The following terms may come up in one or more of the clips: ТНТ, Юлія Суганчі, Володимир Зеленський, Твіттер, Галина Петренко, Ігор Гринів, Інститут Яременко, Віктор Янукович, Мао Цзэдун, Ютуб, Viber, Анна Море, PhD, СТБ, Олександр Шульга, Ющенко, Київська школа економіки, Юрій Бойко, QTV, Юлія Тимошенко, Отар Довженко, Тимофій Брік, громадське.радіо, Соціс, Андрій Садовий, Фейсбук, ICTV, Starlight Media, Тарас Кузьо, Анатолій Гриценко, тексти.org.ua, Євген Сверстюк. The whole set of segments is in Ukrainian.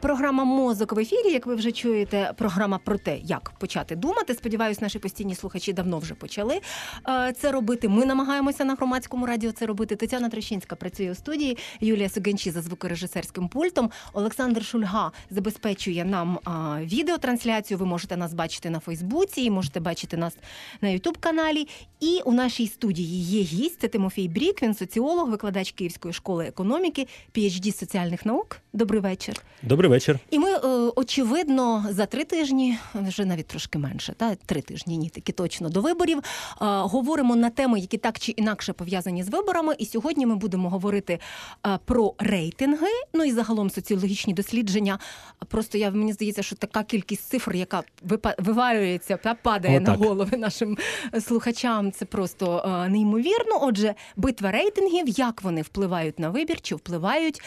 Програма «Мозок» в ефірі, як ви вже чуєте, програма про те, як почати думати. Сподіваюсь, наші постійні слухачі давно вже почали це робити. Ми намагаємося на громадському радіо це робити. Тетяна Трощинська працює у студії, Юлія Суганчі за звукорежисерським пультом, Олександр Шульга забезпечує нам відеотрансляцію. Ви можете нас бачити на Фейсбуці, можете бачити нас на Ютуб-каналі. І у нашій студії є гість, це Тимофій Брік, він соціолог, викладач Київської школи економіки, PhD з соціальних наук. Добрий вечір. Добрий вечір. І ми, очевидно, за 3 тижні, вже навіть трошки менше, та 3 тижні, ні, таки точно, до виборів, говоримо на теми, які так чи інакше пов'язані з виборами. І сьогодні ми будемо говорити про рейтинги, ну і загалом соціологічні дослідження. Просто, мені здається, що така кількість цифр, яка виварюється, падає на голови нашим слухачам, це просто неймовірно. Отже, битва рейтингів, як вони впливають на вибір, чи впливають,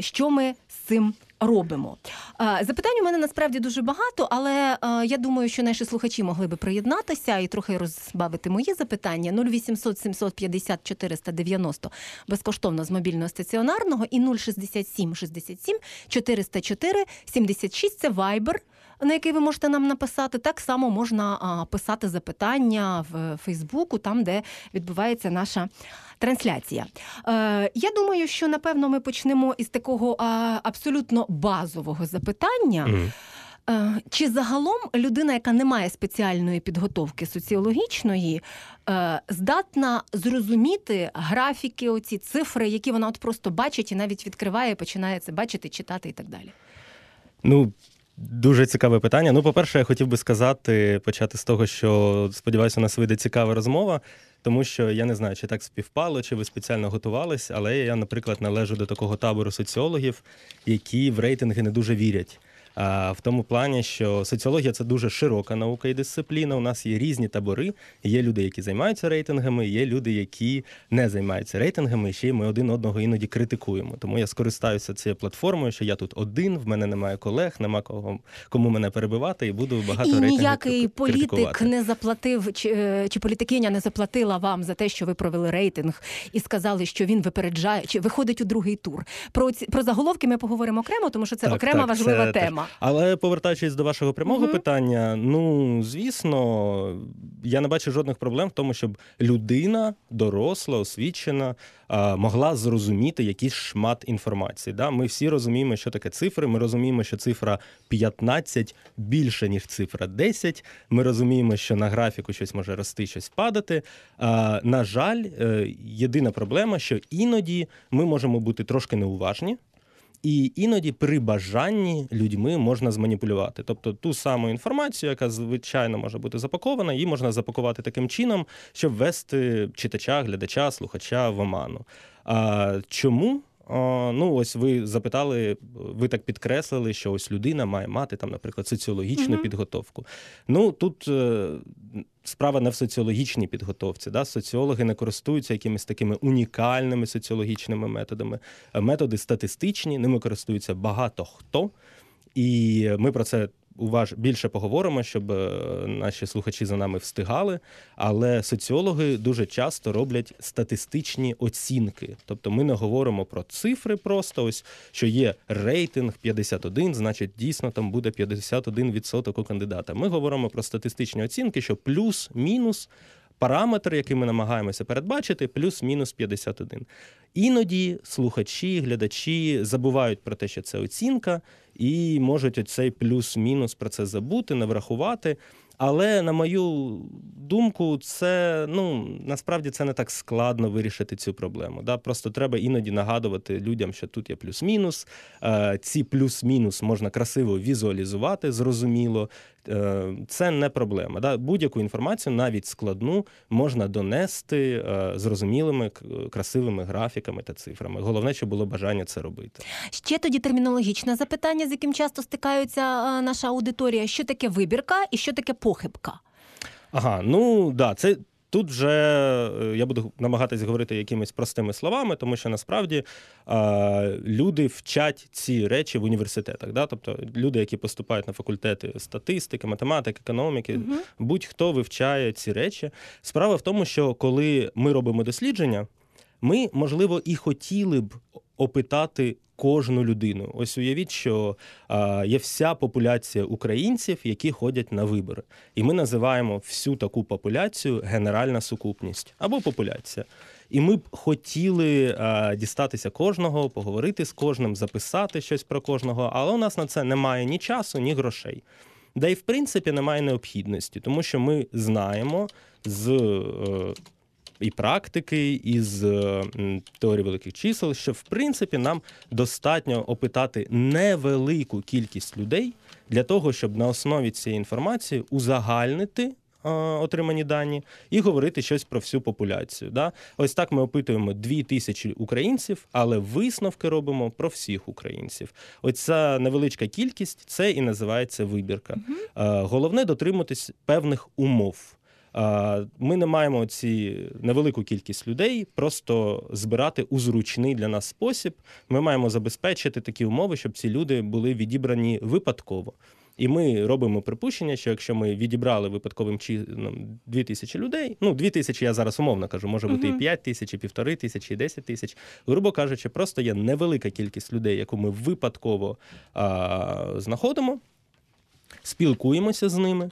що ми з цим робимо. Запитань у мене насправді дуже багато, але я думаю, що наші слухачі могли би приєднатися і трохи розбавити мої запитання. 0800 750 490 безкоштовно з мобільного стаціонарного і 067 67 404 76 – це Viber, на який ви можете нам написати. Так само можна писати запитання в Фейсбуку, там, де відбувається наша трансляція. Я думаю, що, напевно, ми почнемо із такого абсолютно базового запитання. Чи загалом людина, яка не має спеціальної підготовки соціологічної, здатна зрозуміти графіки, оці цифри, які вона от просто бачить і навіть відкриває, починає це бачити, читати і так далі? Дуже цікаве питання. По-перше, я хотів би почати з того, що, сподіваюся, у нас вийде цікава розмова, тому що я не знаю, чи так співпало, чи ви спеціально готувались, але я, наприклад, належу до такого табору соціологів, які в рейтинги не дуже вірять. В тому плані, що соціологія – це дуже широка наука і дисципліна, у нас є різні табори, є люди, які займаються рейтингами, є люди, які не займаються рейтингами, і ще ми один одного іноді критикуємо. Тому я скористаюся цією платформою, що я тут один, в мене немає колег, нема кому мене перебивати, і буду багато рейтингів критикувати. І ніякий політик не заплатив, чи політикиня не заплатила вам за те, що ви провели рейтинг і сказали, що він випереджає, чи виходить у другий тур. Про заголовки ми поговоримо окремо, тому що це окрема важлива тема. Але повертаючись до вашого прямого питання, звісно, я не бачу жодних проблем в тому, щоб людина, доросла, освічена, могла зрозуміти якийсь шмат інформації. Ми всі розуміємо, що таке цифри, ми розуміємо, що цифра 15 більше, ніж цифра 10, ми розуміємо, що на графіку щось може рости, щось падати. На жаль, єдина проблема, що іноді ми можемо бути трошки неуважні, і іноді при бажанні людьми можна зманіпулювати. Тобто ту саму інформацію, яка, звичайно, може бути запакована, її можна запакувати таким чином, щоб ввести читача, глядача, слухача в оману. Чому? Ви запитали, ви так підкреслили, що ось людина має мати, наприклад, соціологічну підготовку. Тут справа не в соціологічній підготовці. Соціологи не користуються якимись такими унікальними соціологічними методами. Методи статистичні, ними користуються багато хто. І ми про це більше поговоримо, щоб наші слухачі за нами встигали, але соціологи дуже часто роблять статистичні оцінки. Тобто ми не говоримо про цифри просто, ось що є рейтинг 51, значить дійсно там буде 51% у кандидата. Ми говоримо про статистичні оцінки, що плюс-мінус параметр, який ми намагаємося передбачити, плюс-мінус 51. Іноді слухачі, глядачі забувають про те, що це оцінка, і можуть оцей плюс-мінус про це забути, не врахувати. Але, на мою думку, це, насправді це не так складно вирішити цю проблему. Просто треба іноді нагадувати людям, що тут є плюс-мінус. Ці плюс-мінус можна красиво візуалізувати, зрозуміло. Це не проблема. Будь-яку інформацію, навіть складну, можна донести зрозумілими, красивими графіками та цифрами. Головне, щоб було бажання це робити. Ще тоді термінологічне запитання, з яким часто стикається наша аудиторія. Що таке вибірка і що таке похибка? Це Тут вже я буду намагатись говорити якимись простими словами, тому що насправді люди вчать ці речі в університетах. Да? Тобто люди, які поступають на факультети статистики, математики, економіки, будь-хто вивчає ці речі. Справа в тому, що коли ми робимо дослідження, ми, можливо, і хотіли б опитати кожну людину. Ось уявіть, що є вся популяція українців, які ходять на вибори. І ми називаємо всю таку популяцію генеральна сукупність або популяція. І ми б хотіли дістатися кожного, поговорити з кожним, записати щось про кожного, але у нас на це немає ні часу, ні грошей. Да і, в принципі, немає необхідності, тому що ми знаємо з і практики, і з теорії великих чисел, що, в принципі, нам достатньо опитати невелику кількість людей для того, щоб на основі цієї інформації узагальнити отримані дані і говорити щось про всю популяцію. Да? Ось так ми опитуємо 2000 українців, але висновки робимо про всіх українців. Оця невеличка кількість – це і називається вибірка. Головне – дотримуватись певних умов. Ми не маємо ці невелику кількість людей просто збирати у зручний для нас спосіб. Ми маємо забезпечити такі умови, щоб ці люди були відібрані випадково. І ми робимо припущення, що якщо ми відібрали випадковим чином 2000 людей, 2000 я зараз умовно кажу, може бути і 5000, і 1500, і 10000, грубо кажучи, просто є невелика кількість людей, яку ми випадково знаходимо, спілкуємося з ними,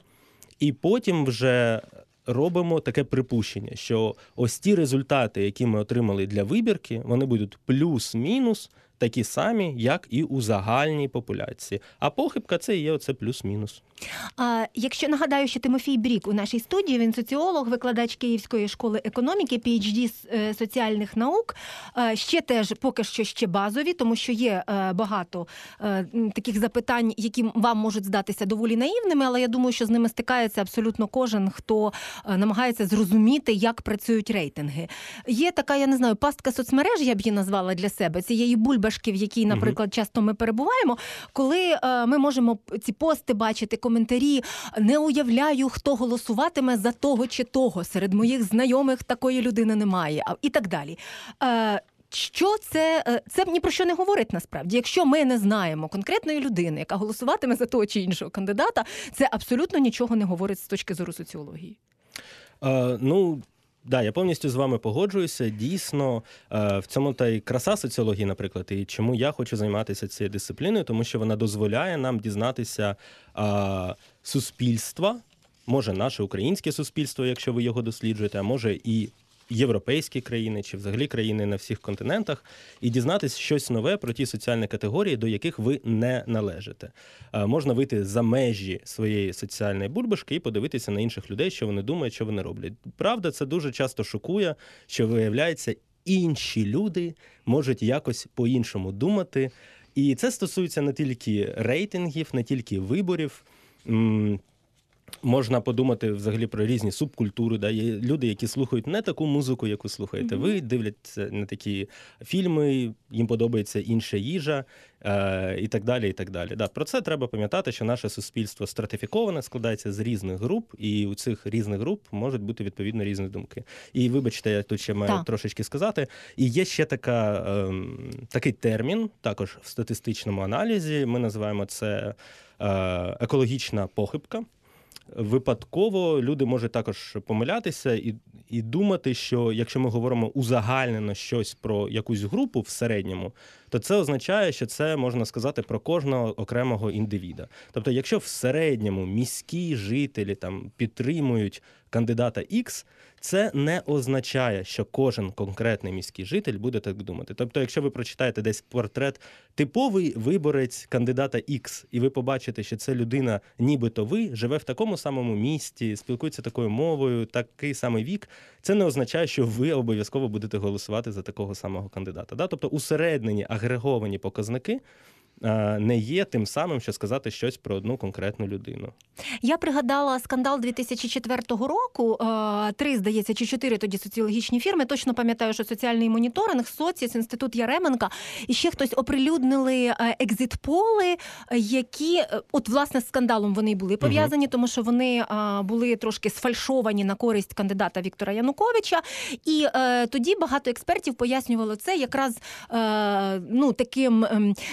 і потім вже робимо таке припущення, що ось ті результати, які ми отримали для вибірки, вони будуть плюс-мінус такі самі, як і у загальній популяції. А похибка – це і є оце плюс-мінус. А якщо нагадаю, що Тимофій Брік у нашій студії, він соціолог, викладач Київської школи економіки, PhD з соціальних наук, ще теж поки що ще базові, тому що є багато таких запитань, які вам можуть здатися доволі наївними, але я думаю, що з ними стикається абсолютно кожен, хто намагається зрозуміти, як працюють рейтинги. Є така, я не знаю, пастка соцмереж, я б її назвала для себе, цієї бульбашки, в якій, наприклад, часто ми перебуваємо, коли ми можемо ці пости бачити, коментарі, не уявляю, хто голосуватиме за того чи того. Серед моїх знайомих такої людини немає. І так далі. Що це ні про що не говорить насправді. Якщо ми не знаємо конкретної людини, яка голосуватиме за того чи іншого кандидата, це абсолютно нічого не говорить з точки зору соціології. Да, я повністю з вами погоджуюся. Дійсно, в цьому та й краса соціології, наприклад, і чому я хочу займатися цією дисципліною, тому що вона дозволяє нам дізнатися суспільства, може наше українське суспільство, якщо ви його досліджуєте, а може і європейські країни, чи взагалі країни на всіх континентах, і дізнатися щось нове про ті соціальні категорії, до яких ви не належите. Можна вийти за межі своєї соціальної бульбашки і подивитися на інших людей, що вони думають, що вони роблять. Правда, це дуже часто шокує, що виявляється, інші люди можуть якось по-іншому думати. І це стосується не тільки рейтингів, не тільки виборів. Можна подумати взагалі про різні субкультури. Да? Є люди, які слухають не таку музику, яку слухаєте. Ви дивляться на такі фільми, їм подобається інша їжа і так далі, і так далі. Да, про це треба пам'ятати, що наше суспільство стратифіковане, складається з різних груп, і у цих різних груп можуть бути відповідно різні думки. І вибачте, я тут ще маю трошечки сказати. І є ще такий термін, також в статистичному аналізі, ми називаємо це екологічна похибка. Випадково люди можуть також помилятися і думати, що якщо ми говоримо узагальнено щось про якусь групу в середньому, то це означає, що це можна сказати про кожного окремого індивіда. Тобто, якщо в середньому міські жителі підтримують кандидата X, це не означає, що кожен конкретний міський житель буде так думати. Тобто, якщо ви прочитаєте десь портрет типовий виборець кандидата X, і ви побачите, що це людина, нібито ви, живе в такому самому місті, спілкується такою мовою, такий самий вік, це не означає, що ви обов'язково будете голосувати за такого самого кандидата. Да? Тобто, усереднені агреговані показники не є тим самим, що сказати щось про одну конкретну людину. Я пригадала скандал 2004 року. 3, здається, чи 4 тоді соціологічні фірми. Точно пам'ятаю, що соціальний моніторинг, Соціс, Інститут Яременка і ще хтось оприлюднили екзит-поли, які, от власне, з скандалом вони були пов'язані, тому що вони були трошки сфальшовані на користь кандидата Віктора Януковича. І тоді багато експертів пояснювало це якраз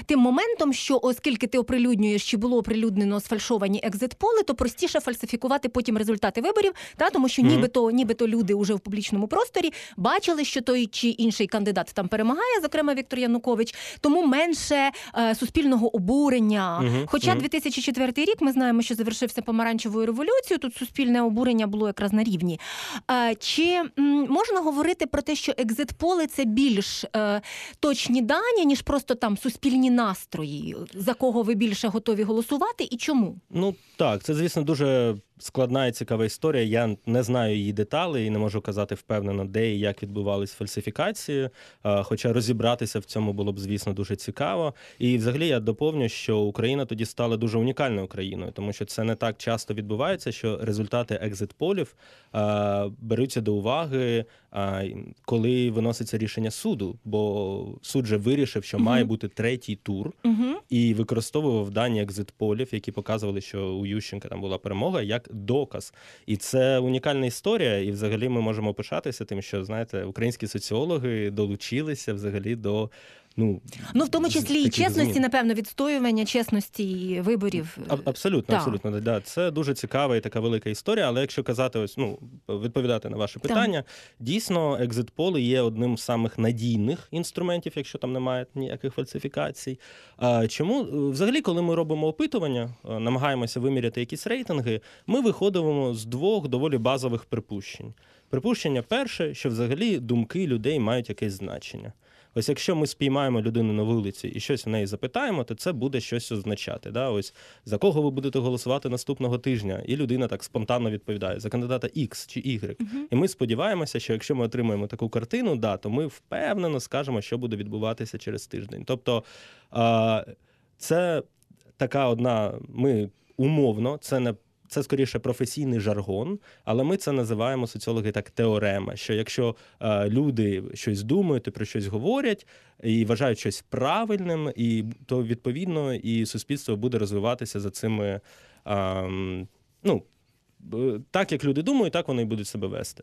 тим моментом, що оскільки ти оприлюднюєш, чи було оприлюднено сфальшовані екзит-поли, то простіше фальсифікувати потім результати виборів, тому що нібито люди уже в публічному просторі бачили, що той чи інший кандидат там перемагає, зокрема Віктор Янукович, тому менше суспільного обурення. Хоча 2004 рік, ми знаємо, що завершився помаранчевою революцією, тут суспільне обурення було якраз на рівні. Чи можна говорити про те, що екзит-поли – це більш точні дані, ніж просто там суспільні настрої, за кого ви більше готові голосувати і чому? Ну так, це, звісно, дуже складна і цікава історія. Я не знаю її деталі і не можу казати впевнено, де і як відбувались фальсифікації, хоча розібратися в цьому було б, звісно, дуже цікаво. І взагалі я доповню, що Україна тоді стала дуже унікальною країною, тому що це не так часто відбувається, що результати екзит-полів беруться до уваги, коли виноситься рішення суду, бо суд же вирішив, що має бути третій тур, і використовував дані екзит-полів, які показували, що у Ющенка там була перемога, як доказ. І це унікальна історія, і взагалі ми можемо пишатися тим, що, знаєте, українські соціологи долучилися взагалі до... Ну, в тому числі і чесності, змін. Напевно, відстоювання чесності виборів. Абсолютно. Да. Це дуже цікава і така велика історія, але якщо казати, відповідати на ваше питання, дійсно, екзит-поли є одним з самих надійних інструментів, якщо там немає ніяких фальсифікацій. Чому? Взагалі, коли ми робимо опитування, намагаємося виміряти якісь рейтинги, ми виходимо з двох доволі базових припущень. Припущення перше, що взагалі думки людей мають якесь значення. Ось якщо ми спіймаємо людину на вулиці і щось в неї запитаємо, то це буде щось означати. Да? Ось за кого ви будете голосувати наступного тижня? І людина так спонтанно відповідає, за кандидата X чи Y. І ми сподіваємося, що якщо ми отримаємо таку картину, то ми впевнено скажемо, що буде відбуватися через тиждень. Тобто це така одна, ми умовно, це скоріше професійний жаргон, але ми це називаємо соціологи так теорема, що якщо люди щось думають, про щось говорять і вважають щось правильним, то відповідно і суспільство буде розвиватися за цими, так як люди думають, так вони і будуть себе вести.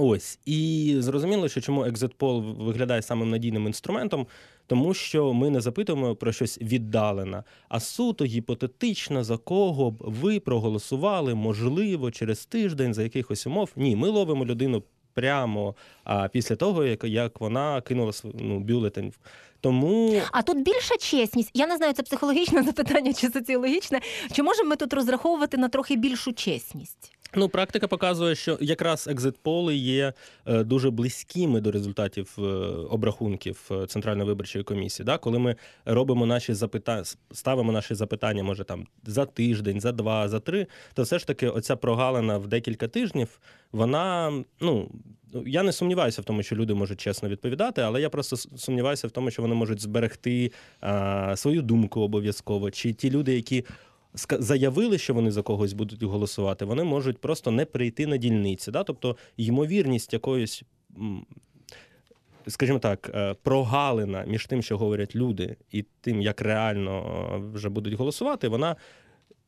Ось. І зрозуміло, що чому екзит-пол виглядає самим надійним інструментом, тому що ми не запитуємо про щось віддалене, а суто гіпотетично, за кого б ви проголосували, можливо, через тиждень, за якихось умов. Ні, ми ловимо людину прямо після того, як вона кинула бюлетень. Тому... А тут більша чесність. Я не знаю, це психологічне запитання чи соціологічне. Чи можемо ми тут розраховувати на трохи більшу чесність? Практика показує, що якраз екзит-поли є дуже близькими до результатів обрахунків Центральної виборчої комісії. Да? Коли ми робимо ставимо наші запитання, може, там, за тиждень, за два, за три, то все ж таки оця прогалина в декілька тижнів, вона, я не сумніваюся в тому, що люди можуть чесно відповідати, але я просто сумніваюся в тому, що вони можуть зберегти свою думку обов'язково. Чи ті люди, які заявили, що вони за когось будуть голосувати, вони можуть просто не прийти на дільниці. Да? Тобто ймовірність якоїсь, скажімо так, прогалина між тим, що говорять люди, і тим, як реально вже будуть голосувати,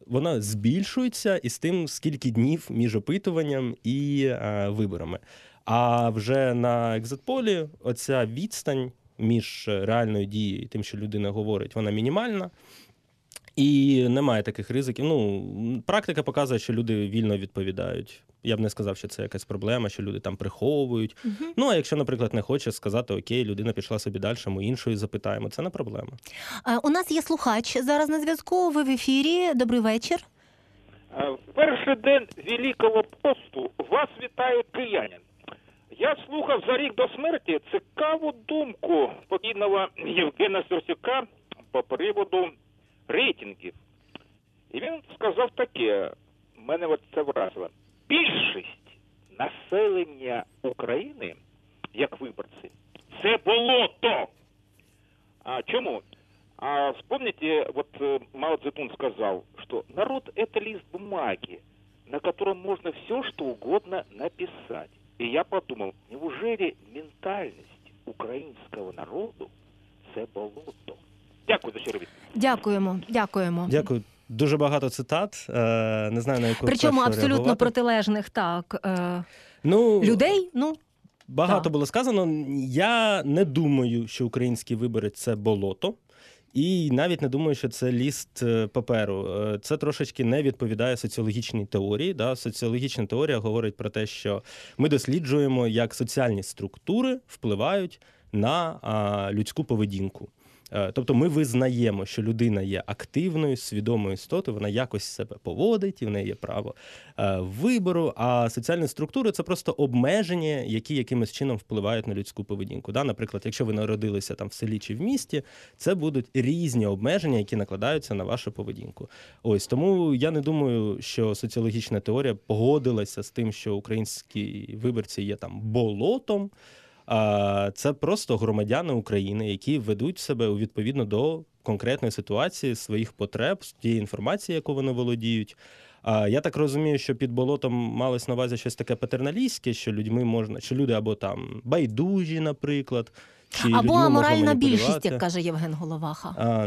вона збільшується із тим, скільки днів між опитуванням і виборами. А вже на екзит-полі оця відстань між реальною дією і тим, що людина говорить, вона мінімальна. І немає таких ризиків. Практика показує, що люди вільно відповідають. Я б не сказав, що це якась проблема, що люди там приховують. А якщо, наприклад, не хоче сказати, окей, людина пішла собі далі, ми іншої запитаємо. Це не проблема. У нас є слухач зараз на зв'язку. Ви в ефірі. Добрий вечір. В перший день Великого посту вас вітає киянин. Я слухав за рік до смерті цікаву думку покійного Євгена Сверстюка по приводу рейтингів. І він сказав таке, мене це вразило. Більшість населення України, як виборці, це болото. А чому? А вспомните, вот Мао Цзэдун сказал, что народ – это лист бумаги, на котором можно все, что угодно написать. И я подумал, неужели ментальность українського народу – це болото? Дякую за сюрвіт. Дякуємо. Дякую. Дуже багато цитат, не знаю, на яку. Причому абсолютно реагувати. Протилежних, так. Людей, Багато було сказано. Я не думаю, що українські вибори – це болото. І навіть не думаю, що це ліст паперу. Це трошечки не відповідає соціологічній теорії. Да? Соціологічна теорія говорить про те, що ми досліджуємо, як соціальні структури впливають на людську поведінку. Тобто ми визнаємо, що людина є активною, свідомою істотою, вона якось себе поводить, і в неї є право вибору, а соціальні структури – це просто обмеження, які якимось чином впливають на людську поведінку. Да? Наприклад, якщо ви народилися там в селі чи в місті, це будуть різні обмеження, які накладаються на вашу поведінку. Ось, тому я не думаю, що соціологічна теорія погодилася з тим, що українські виборці є там болотом. Це просто громадяни України, які ведуть себе відповідно до конкретної ситуації, своїх потреб, тієї інформації, яку вони володіють. Я так розумію, що під болотом малось на увазі щось таке патерналістське, що людьми можна, що люди або там байдужі, наприклад, або аморальна більшість, як каже Євген Головаха.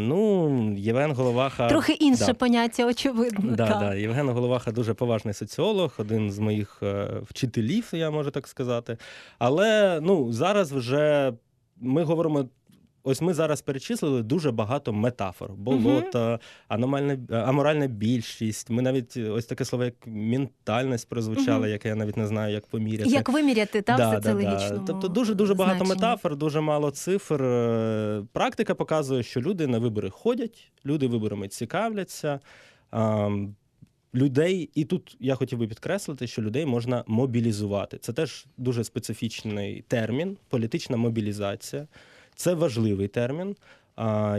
Євген Головаха... Трохи інше поняття, очевидно. Євген Головаха дуже поважний соціолог, один з моїх вчителів, я можу так сказати. Але, зараз вже ми говоримо... Ось ми зараз перечислили дуже багато метафор. Болото, аморальна більшість. Ми навіть ось таке слово, як ментальність, прозвучало, яке я навіть не знаю, як поміряти. Як виміряти, соціологічно. Тобто дуже-дуже багато метафор, дуже мало цифр. Практика показує, що люди на вибори ходять, люди виборами цікавляться. Людей, і тут я хотів би підкреслити, що людей можна мобілізувати. Це теж дуже специфічний термін, політична мобілізація. Це важливий термін,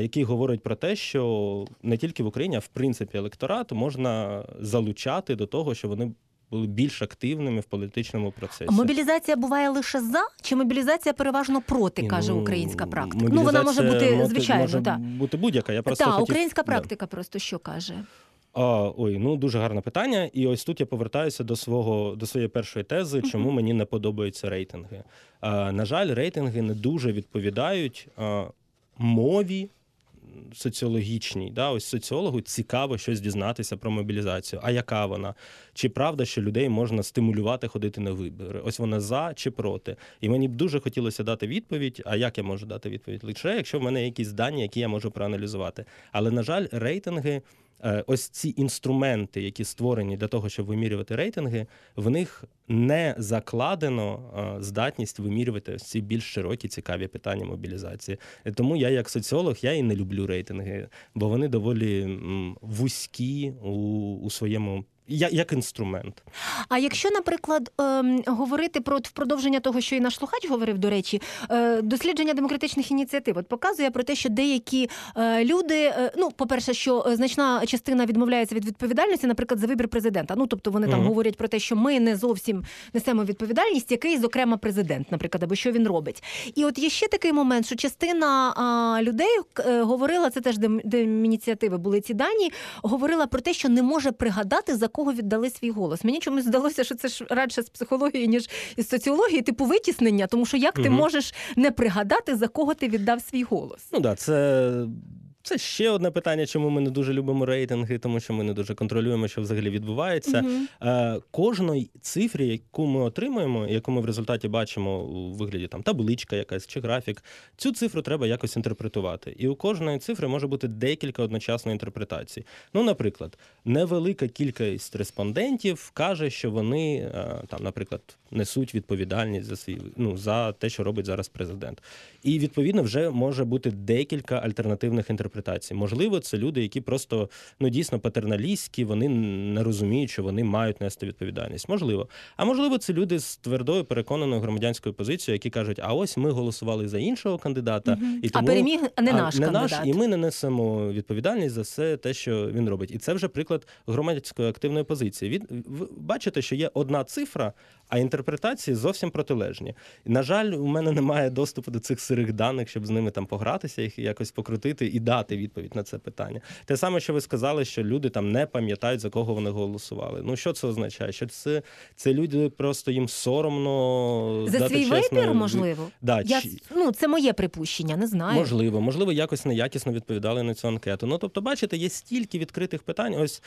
який говорить про те, що не тільки в Україні, а в принципі електорат можна залучати до того, що вони були більш активними в політичному процесі. Мобілізація буває лише за, чи мобілізація переважно проти, каже українська практика? Вона може бути, звичайно, бути будь-яка. Українська практика просто що каже? Дуже гарне питання. І ось тут я повертаюся до своєї першої тези, чому мені не подобаються рейтинги. На жаль, рейтинги не дуже відповідають мові соціологічній. Да? Ось соціологу цікаво щось дізнатися про мобілізацію. А яка вона? Чи правда, що людей можна стимулювати ходити на вибори? Ось вона за чи проти? І мені б дуже хотілося дати відповідь. А як я можу дати відповідь? Лише якщо в мене якісь дані, які я можу проаналізувати. Але, на жаль, рейтинги... Ось ці інструменти, які створені для того, щоб вимірювати рейтинги, в них не закладено здатність вимірювати ось ці більш широкі, цікаві питання мобілізації. Тому я, як соціолог, я і не люблю рейтинги, бо вони доволі вузькі у своєму... Як інструмент. А якщо, наприклад, говорити про продовження того, що і наш слухач говорив, до речі, дослідження демократичних ініціатив показує про те, що деякі люди, по-перше, що значна частина відмовляється від відповідальності, наприклад, за вибір президента. Тобто вони там говорять про те, що ми не зовсім несемо відповідальність, який, зокрема, президент, наприклад, або що він робить. І от є ще такий момент, що частина людей говорила, це теж де ініціативи були ці дані, говорила про те, що не може пригадати, за кого віддали свій голос. Мені чомусь здалося, що це ж радше з психології, ніж із соціології, типу витіснення, тому що як ти можеш не пригадати, за кого ти віддав свій голос? Це ще одне питання, чому ми не дуже любимо рейтинги, тому що ми не дуже контролюємо, що взагалі відбувається. Кожної цифри, яку ми отримуємо, яку ми в результаті бачимо у вигляді там табличка якась чи графік, цю цифру треба якось інтерпретувати. І у кожної цифри може бути декілька одночасно інтерпретацій. Наприклад, невелика кількість респондентів каже, що вони, наприклад, несуть відповідальність за за те, що робить зараз президент. І, відповідно, вже може бути декілька альтернативних інтерпретацій. Можливо, це люди, які просто, дійсно патерналістські, вони не розуміють, що вони мають нести відповідальність. Можливо. А можливо, це люди з твердою, переконаною громадянською позицією, які кажуть, а ось ми голосували за іншого кандидата. І тому, а переміг не наш кандидат. І ми не несемо відповідальність за все те, що він робить. І це вже приклад громадянської активної позиції. Ви бачите, що є одна цифра, а інтерпретації зовсім протилежні. На жаль, у мене немає доступу до цих сирих даних, щоб з ними там погратися, їх якось покрутити і дати відповідь на це питання. Те саме, що ви сказали, що люди там не пам'ятають, за кого вони голосували. Ну, що це означає? Що це люди, просто їм соромно за дати свій вибір, можливо? Да, це моє припущення, не знаю. Можливо, якось неякісно відповідали на цю анкету. Ну, тобто, бачите, є стільки відкритих питань. Ось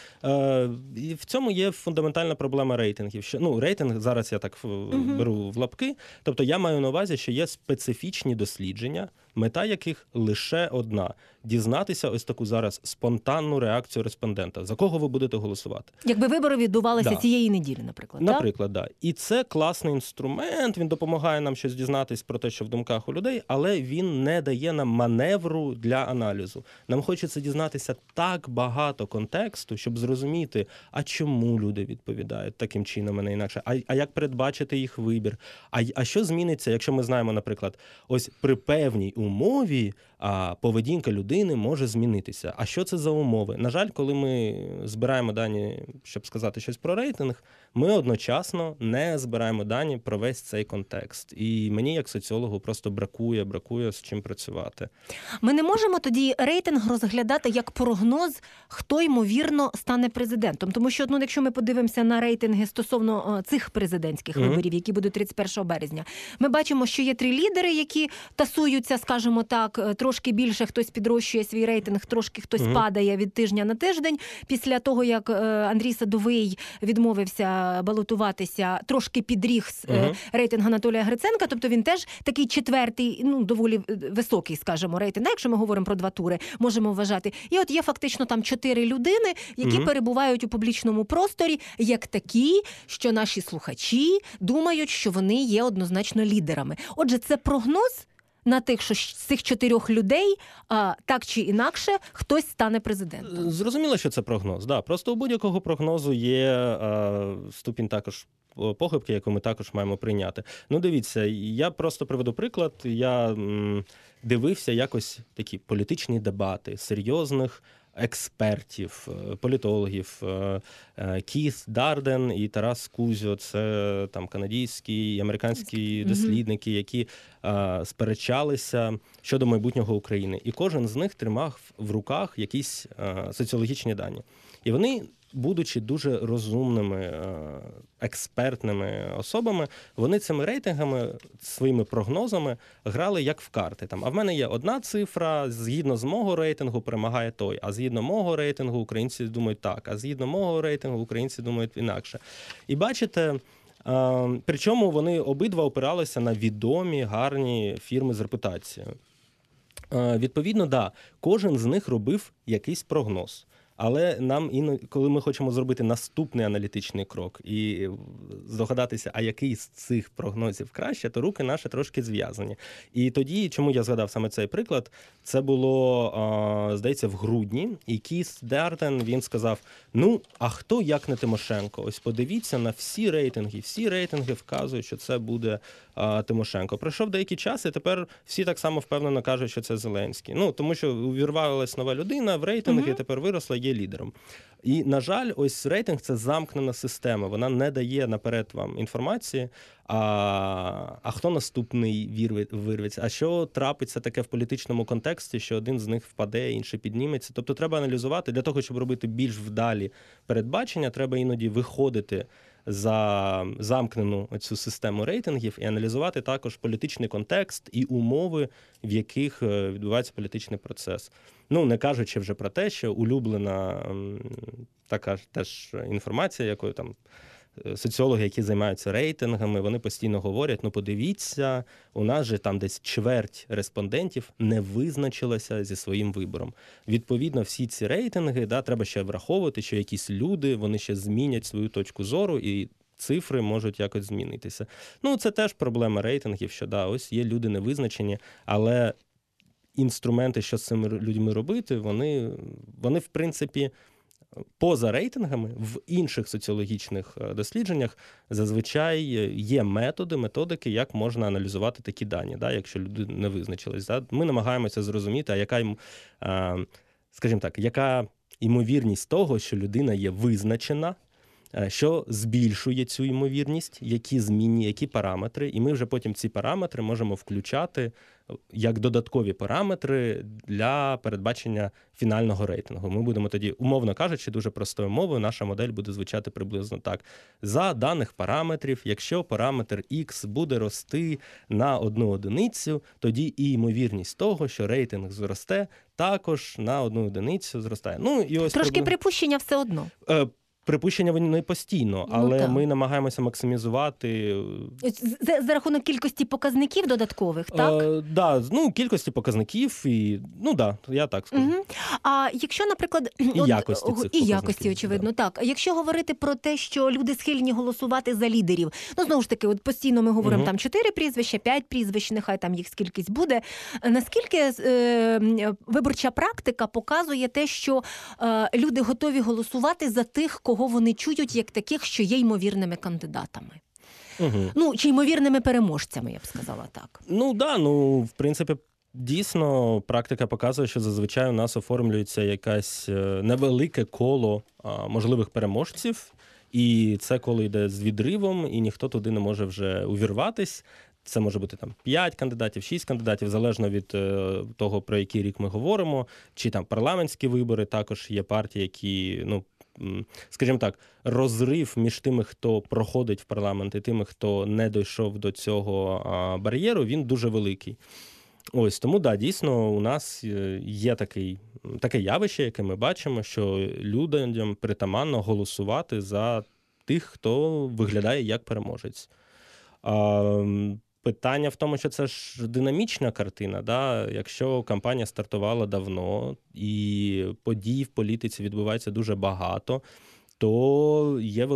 і в цьому є фундаментальна проблема рейтингів. Що, рейтинг зараз я так беру в лапки. Тобто, я маю на увазі, що є специфічні дослідження, мета яких лише одна – дізнатися ось таку зараз спонтанну реакцію респондента. За кого ви будете голосувати? Якби вибори відбувалися цієї неділі, наприклад. Наприклад, так. Да? І це класний інструмент, він допомагає нам щось дізнатись про те, що в думках у людей, але він не дає нам маневру для аналізу. Нам хочеться дізнатися так багато контексту, щоб зрозуміти, а чому люди відповідають таким чином, а не інакше, а як передбачити їх вибір, а що зміниться, якщо ми знаємо, наприклад, ось при певній умові поведінка людини може змінитися. А що це за умови? На жаль, коли ми збираємо дані, щоб сказати щось про рейтинг, ми одночасно не збираємо дані про весь цей контекст. І мені, як соціологу, просто бракує з чим працювати. Ми не можемо тоді рейтинг розглядати як прогноз, хто, ймовірно, стане президентом. Тому що, якщо ми подивимося на рейтинги стосовно цих президентських виборів, які будуть 31 березня, ми бачимо, що є 3 лідери, які тасуються, скажімо так, трошки більше хтось підрощує свій рейтинг, трошки хтось падає від тижня на тиждень. Після того, як Андрій Садовий відмовився балотуватися, трошки підріг рейтинг Анатолія Гриценка, тобто він теж такий четвертий, доволі високий, скажімо, рейтинг. Якщо ми говоримо про 2 тури, можемо вважати. І от є фактично там 4 людини, які перебувають у публічному просторі, як такі, що наші слухачі думають, що вони є однозначно лідерами. Отже, це прогноз на тих, що з цих 4 людей так чи інакше хтось стане президентом. Зрозуміло, що це прогноз, да. Просто у будь-якого прогнозу є ступінь також похибки, яку ми також маємо прийняти. Дивіться, я просто приведу приклад. Я дивився якось такі політичні дебати серйозних експертів, політологів. Кіт Дарден і Тарас Кузьо, це там канадійські і американські дослідники, які сперечалися щодо майбутнього України. І кожен з них тримав в руках якісь соціологічні дані. І вони, будучи дуже розумними, експертними особами, вони цими рейтингами, своїми прогнозами грали як в карти. А в мене є одна цифра, згідно з мого рейтингу перемагає той, а згідно мого рейтингу українці думають так, а згідно мого рейтингу українці думають інакше. І бачите, причому вони обидва опиралися на відомі, гарні фірми з репутацією. Відповідно, да, кожен з них робив якийсь прогноз. Але нам коли ми хочемо зробити наступний аналітичний крок і здогадатися, а який з цих прогнозів краще, то руки наші трошки зв'язані. І тоді, чому я згадав саме цей приклад, це було, здається, в грудні, і Кіт Дарден, він сказав, а хто як не Тимошенко? Ось подивіться на всі рейтинги вказують, що це буде Тимошенко. Пройшов деякий час, і тепер всі так само впевнено кажуть, що це Зеленський. Тому що увірвалась нова людина в рейтинги, і тепер виросла, є лідером. І, на жаль, ось рейтинг – це замкнена система. Вона не дає наперед вам інформації, а хто наступний вирветься, а що трапиться таке в політичному контексті, що один з них впаде, інший підніметься. Тобто треба аналізувати. Для того, щоб робити більш вдалі передбачення, треба іноді виходити за замкнену цю систему рейтингів і аналізувати також політичний контекст і умови, в яких відбувається політичний процес. Не кажучи вже про те, що улюблена така теж інформація, якою там соціологи, які займаються рейтингами, вони постійно говорять, подивіться, у нас же там десь чверть респондентів не визначилася зі своїм вибором. Відповідно, всі ці рейтинги, треба ще враховувати, що якісь люди, вони ще змінять свою точку зору і цифри можуть якось змінитися. Це теж проблема рейтингів, що ось є люди невизначені, але інструменти, що з цими людьми робити, вони в принципі, поза рейтингами, в інших соціологічних дослідженнях зазвичай є методики, як можна аналізувати такі дані, якщо люди не визначились. Ми намагаємося зрозуміти, яка ймовірність того, що людина є визначена, що збільшує цю ймовірність, які змінні, які параметри, і ми вже потім ці параметри можемо включати як додаткові параметри для передбачення фінального рейтингу. Ми будемо тоді, умовно кажучи, дуже простою мовою, наша модель буде звучати приблизно так. За даних параметрів, якщо параметр X буде рости на 1 одиницю, тоді і ймовірність того, що рейтинг зросте, також на 1 одиницю зростає. Ну, і ось трошки припущення все одно. Припущення вони не постійно, але ми намагаємося максимізувати... За рахунок кількості показників додаткових, так? Кількості показників і... я так скажу. Угу. А якщо, наприклад... І якості, очевидно, так. Якщо говорити про те, що люди схильні голосувати за лідерів, знову ж таки, постійно ми говоримо, там 4 прізвища, 5 прізвищ, нехай там їх скількись буде. Наскільки виборча практика показує те, що люди готові голосувати за тих, кого вони чують як таких, що є ймовірними кандидатами. Угу. Чи ймовірними переможцями, я б сказала так. В принципі, дійсно, практика показує, що зазвичай у нас оформлюється якесь невелике коло можливих переможців, і це коло йде з відривом, і ніхто туди не може вже увірватись. Це може бути 5 кандидатів, 6 кандидатів, залежно від того, про який рік ми говоримо, чи там парламентські вибори, також є партії, які, скажімо так, розрив між тими, хто проходить в парламент, і тими, хто не дійшов до цього бар'єру, він дуже великий. Ось, тому, дійсно, у нас є таке явище, яке ми бачимо, що людям притаманно голосувати за тих, хто виглядає як переможець. Питання в тому, що це ж динамічна картина. Да? Якщо кампанія стартувала давно і подій в політиці відбувається дуже багато, то є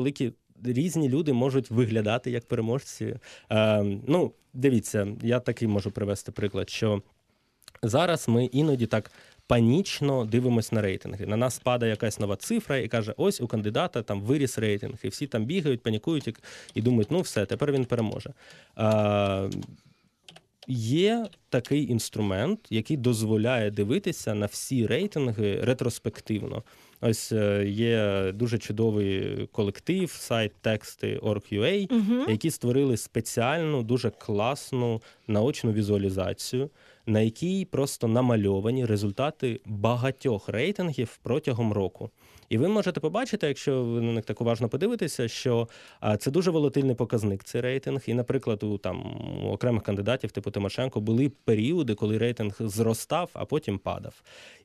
різні люди можуть виглядати як переможці. Дивіться, я такий можу привести приклад, що зараз ми іноді так панічно дивимось на рейтинги. На нас падає якась нова цифра і каже, ось у кандидата там виріс рейтинг. І всі там бігають, панікують і думають, все, тепер він переможе. Є такий інструмент, який дозволяє дивитися на всі рейтинги ретроспективно. Ось є дуже чудовий колектив, сайт тексти.org.ua, які створили спеціальну, дуже класну наочну візуалізацію, на якій просто намальовані результати багатьох рейтингів протягом року. І ви можете побачити, якщо ви на них так уважно подивитеся, що це дуже волатильний показник, цей рейтинг. І, наприклад, у окремих кандидатів, типу Тимошенко, були періоди, коли рейтинг зростав, а потім падав.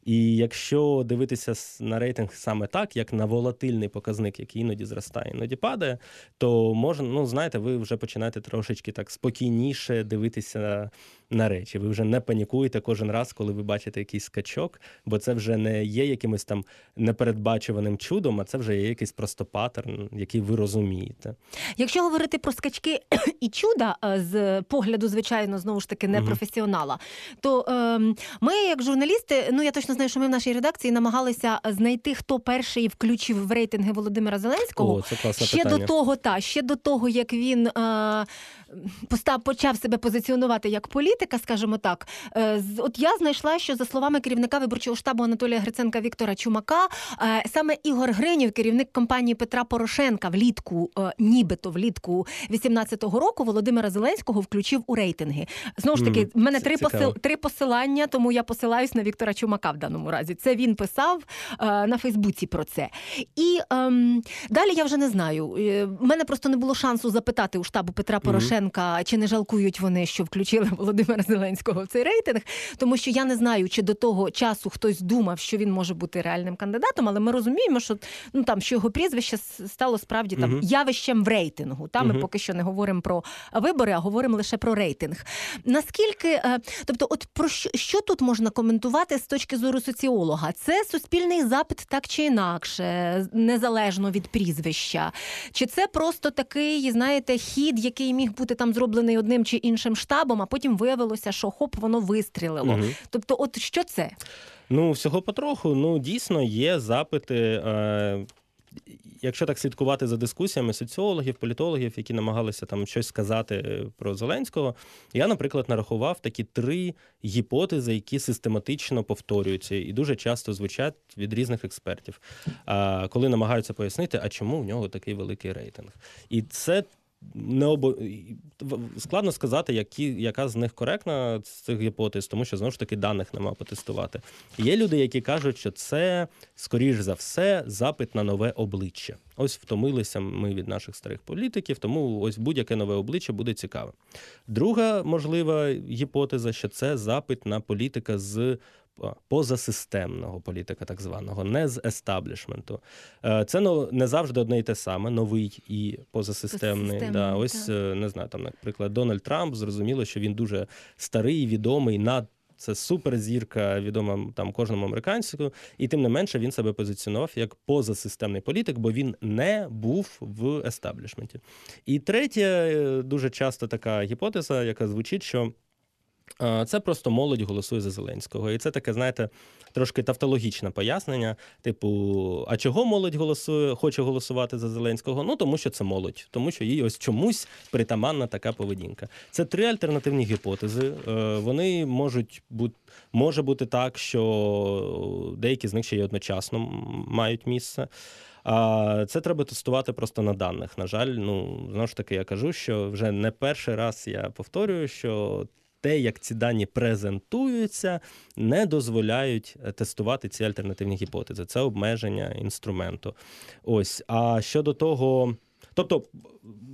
І якщо дивитися на рейтинг саме так, як на волатильний показник, який іноді зростає, іноді падає, то можна, ви вже починаєте трошечки так спокійніше дивитися на речі. Ви вже не панікуєте кожен раз, коли ви бачите якийсь скачок, бо це вже не є якимось там непередбачуваним чудом, а це вже є якийсь просто паттерн, який ви розумієте. Якщо говорити про скачки і чуда, з погляду, звичайно, знову ж таки, не професіонала, то ми, як журналісти, я точно знаю, що ми в нашій редакції намагалися знайти, хто перший включив в рейтинги Володимира Зеленського. Це класне питання. Ще до того, як він почав себе позиціонувати як політика, скажімо так. От я знайшла, що за словами керівника виборчого штабу Анатолія Гриценка Віктора Чумака, саме Ігор Гринів, керівник кампанії Петра Порошенка, нібито влітку 18-го року Володимира Зеленського включив у рейтинги. Знову ж таки, в мене три посилання, тому я посилаюсь на Віктора Чумака в даному разі. Це він писав на Фейсбуці про це. І далі я вже не знаю. В мене просто не було шансу запитати у штабу Петра Порошенка, чи не жалкують вони, що включили Володимира Зеленського в цей рейтинг, тому що я не знаю, чи до того часу хтось думав, що він може бути реальним кандидатом, але ми розуміємо, що, що його прізвище стало справді явищем в рейтингу. Ми поки що не говоримо про вибори, а говоримо лише про рейтинг. Наскільки, про що тут можна коментувати з точки зору соціолога? Це суспільний запит так чи інакше, незалежно від прізвища. Чи це просто такий, хід, який міг бути там зроблений одним чи іншим штабом, а потім виявилося, що воно вистрілило. Що це? Всього потроху. Дійсно, є запити, якщо так слідкувати за дискусіями соціологів, політологів, які намагалися там щось сказати про Зеленського. Я, наприклад, нарахував такі 3 гіпотези, які систематично повторюються і дуже часто звучать від різних експертів, коли намагаються пояснити, а чому в нього такий великий рейтинг. І це складно сказати, яка з них коректна з цих гіпотез, тому що, знову ж таки, даних нема потестувати. Є люди, які кажуть, що це, скоріш за все, запит на нове обличчя. Ось втомилися ми від наших старих політиків, тому ось будь-яке нове обличчя буде цікаве. Друга можлива гіпотеза, що це запит на політика з позасистемного політика, так званого, не з естаблішменту. Це не завжди одне і те саме, новий і позасистемний. Да, ось, не знаю, там, наприклад, Дональд Трамп, зрозуміло, що він дуже старий, відомий, це суперзірка, відома там кожному американцю, і тим не менше він себе позиціонував як позасистемний політик, бо він не був в естаблішменті. І третя, дуже часто така гіпотеза, яка звучить, що це просто молодь голосує за Зеленського. І це таке, знаєте, трошки тавтологічне пояснення. Типу, а чого молодь хоче голосувати за Зеленського? Ну, тому що це молодь. Тому що їй ось чомусь притаманна така поведінка. Це три альтернативні гіпотези. Вони може бути так, що деякі з них ще й одночасно мають місце. А це треба тестувати просто на даних. На жаль, знову ж таки, я кажу, що вже не перший раз я повторюю, що те, як ці дані презентуються, не дозволяють тестувати ці альтернативні гіпотези. Це обмеження інструменту. Ось. А щодо того... Тобто,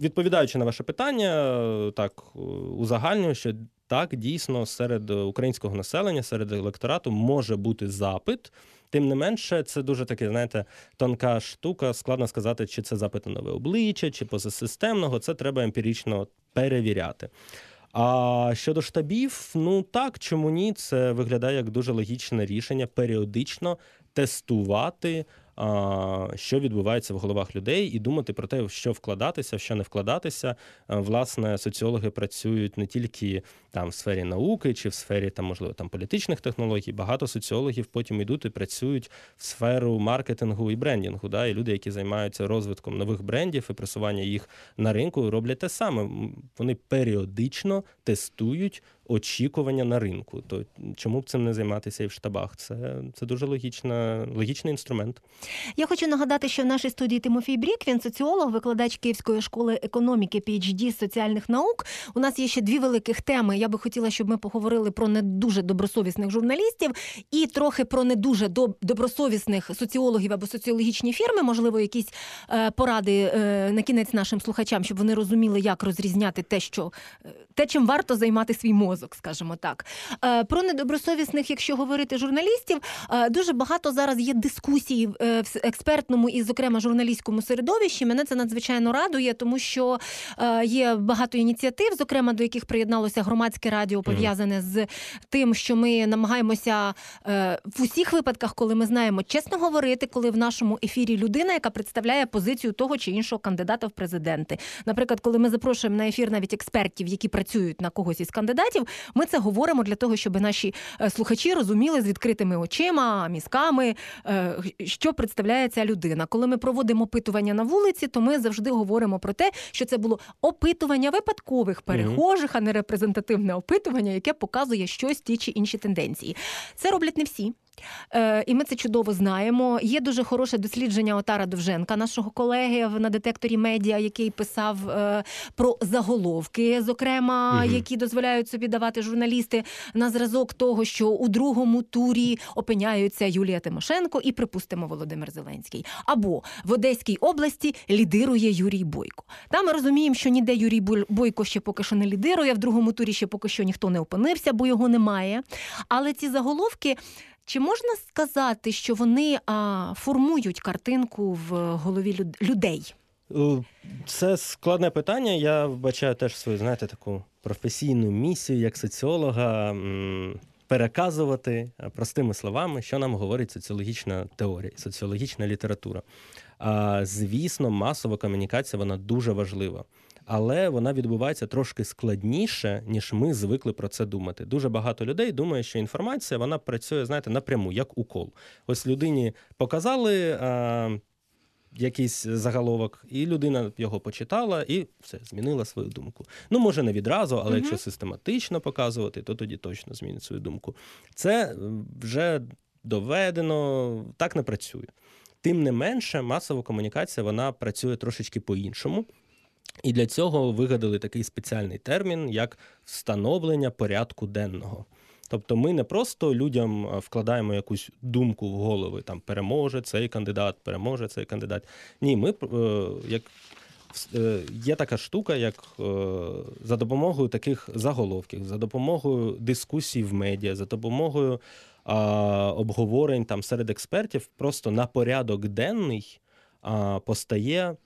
відповідаючи на ваше питання, так, узагальнюю, що так, дійсно, серед українського населення, серед електорату може бути запит. Тим не менше, це дуже таке, знаєте, тонка штука. Складно сказати, чи це запит на нове обличчя, чи позасистемного. Це треба емпірично перевіряти. А щодо штабів, так, чому ні, це виглядає як дуже логічне рішення періодично тестувати, що відбувається в головах людей, і думати про те, що вкладатися, в що не вкладатися. Власне, соціологи працюють не тільки там в сфері науки чи в сфері там, можливо, там політичних технологій. Багато соціологів потім йдуть і працюють в сферу маркетингу і брендінгу. Да? І люди, які займаються розвитком нових брендів і просування їх на ринку, роблять те саме. Вони періодично тестують очікування на ринку. То чому б цим не займатися і в штабах? Це дуже логічний інструмент. Я хочу нагадати, що в нашій студії Тимофій Брік, він соціолог, викладач Київської школи економіки, PhD з соціальних наук. У нас є ще дві великих теми. Я би хотіла, щоб ми поговорили про не дуже добросовісних журналістів і трохи про не дуже добросовісних соціологів або соціологічні фірми, можливо, якісь поради на кінець нашим слухачам, щоб вони розуміли, як розрізняти те, чим варто займати свій мозок, скажімо так. Про недобросовісних, якщо говорити журналістів, дуже багато зараз є дискусій в експертному і, зокрема, журналістському середовищі. Мене це надзвичайно радує, тому що є багато ініціатив, зокрема, до яких приєдналося громадське радіо, пов'язане з тим, що ми намагаємося в усіх випадках, коли ми знаємо, чесно говорити, коли в нашому ефірі людина, яка представляє позицію того чи іншого кандидата в президенти. Наприклад, коли ми запрошуємо на ефір навіть експертів, які працюють на когось із кандидатів, ми це говоримо для того, щоб наші слухачі розуміли з відкритими очима, мізками, що представляє ця людина. Коли ми проводимо опитування на вулиці, то ми завжди говоримо про те, що це було опитування випадкових перехожих, а не репрезентативне опитування, яке показує щось, ті чи інші тенденції. Це роблять не всі. І ми це чудово знаємо. Є дуже хороше дослідження Отара Довженка, нашого колеги на Детекторі медіа, який писав про заголовки, зокрема, які дозволяють собі давати журналісти на зразок того, що у другому турі опиняються Юлія Тимошенко і, припустимо, Володимир Зеленський. Або в Одеській області лідирує Юрій Бойко. Та ми розуміємо, що ніде Юрій Бойко ще поки що не лідирує, в другому турі ще поки що ніхто не опинився, бо його немає. Але ці заголовки... Чи можна сказати, що вони формують картинку в голові людей? Це складне питання. Я вбачаю теж свою, знаєте, таку професійну місію як соціолога переказувати простими словами, що нам говорить соціологічна теорія, соціологічна література. Звісно, масова комунікація, вона дуже важлива. Але вона відбувається трошки складніше, ніж ми звикли про це думати. Дуже багато людей думає, що інформація, вона працює, знаєте, напряму, як укол. Ось людині показали якийсь заголовок, і людина його почитала, і все, змінила свою думку. Може не відразу, але якщо систематично показувати, то тоді точно змінить свою думку. Це вже доведено, так не працює. Тим не менше, масова комунікація, вона працює трошечки по-іншому. І для цього вигадали такий спеціальний термін, як «встановлення порядку денного». Тобто ми не просто людям вкладаємо якусь думку в голови, там, переможе цей кандидат. Ні, ми, як, є така штука, як за допомогою таких заголовків, за допомогою дискусій в медіа, за допомогою обговорень там, серед експертів, просто на порядок денний постає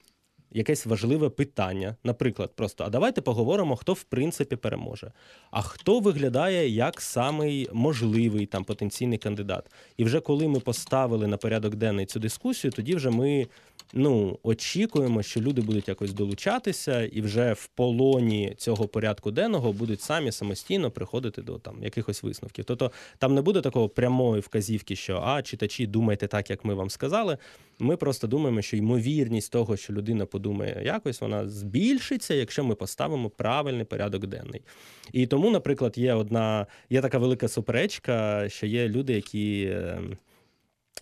якесь важливе питання, наприклад, просто, а давайте поговоримо, хто в принципі переможе, а хто виглядає як самий можливий там потенційний кандидат. І вже коли ми поставили на порядок денний цю дискусію, тоді вже ми очікуємо, що люди будуть якось долучатися і вже в полоні цього порядку денного будуть самі самостійно приходити до там якихось висновків. Тобто там не буде такого прямої вказівки, що читачі, думайте так, як ми вам сказали. Ми просто думаємо, що ймовірність того, що людина подумає якось, вона збільшиться, якщо ми поставимо правильний порядок денний. І тому, наприклад, є така велика суперечка, що є люди, які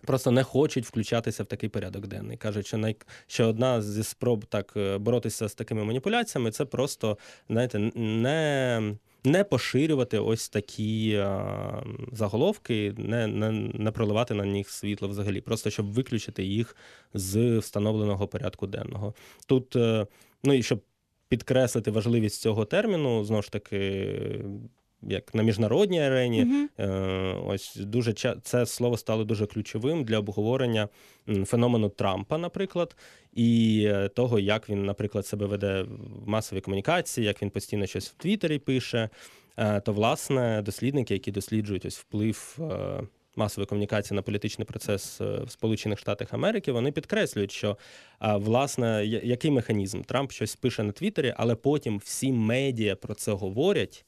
просто не хочуть включатися в такий порядок денний. Кажуть, що, що одна зі спроб так боротися з такими маніпуляціями, це просто, не поширювати ось такі заголовки, не проливати на них світло взагалі, просто щоб виключити їх з встановленого порядку денного. Тут, і щоб підкреслити важливість цього терміну, знову ж таки, як на міжнародній арені, ось це слово стало дуже ключовим для обговорення феномену Трампа, наприклад, і того, як він, наприклад, себе веде в масовій комунікації, як він постійно щось в Твіттері пише, то, власне, дослідники, які досліджують ось вплив масової комунікації на політичний процес в Сполучених Штатах Америки, вони підкреслюють, що, власне, який механізм? Трамп щось пише на Твіттері, але потім всі медіа про це говорять,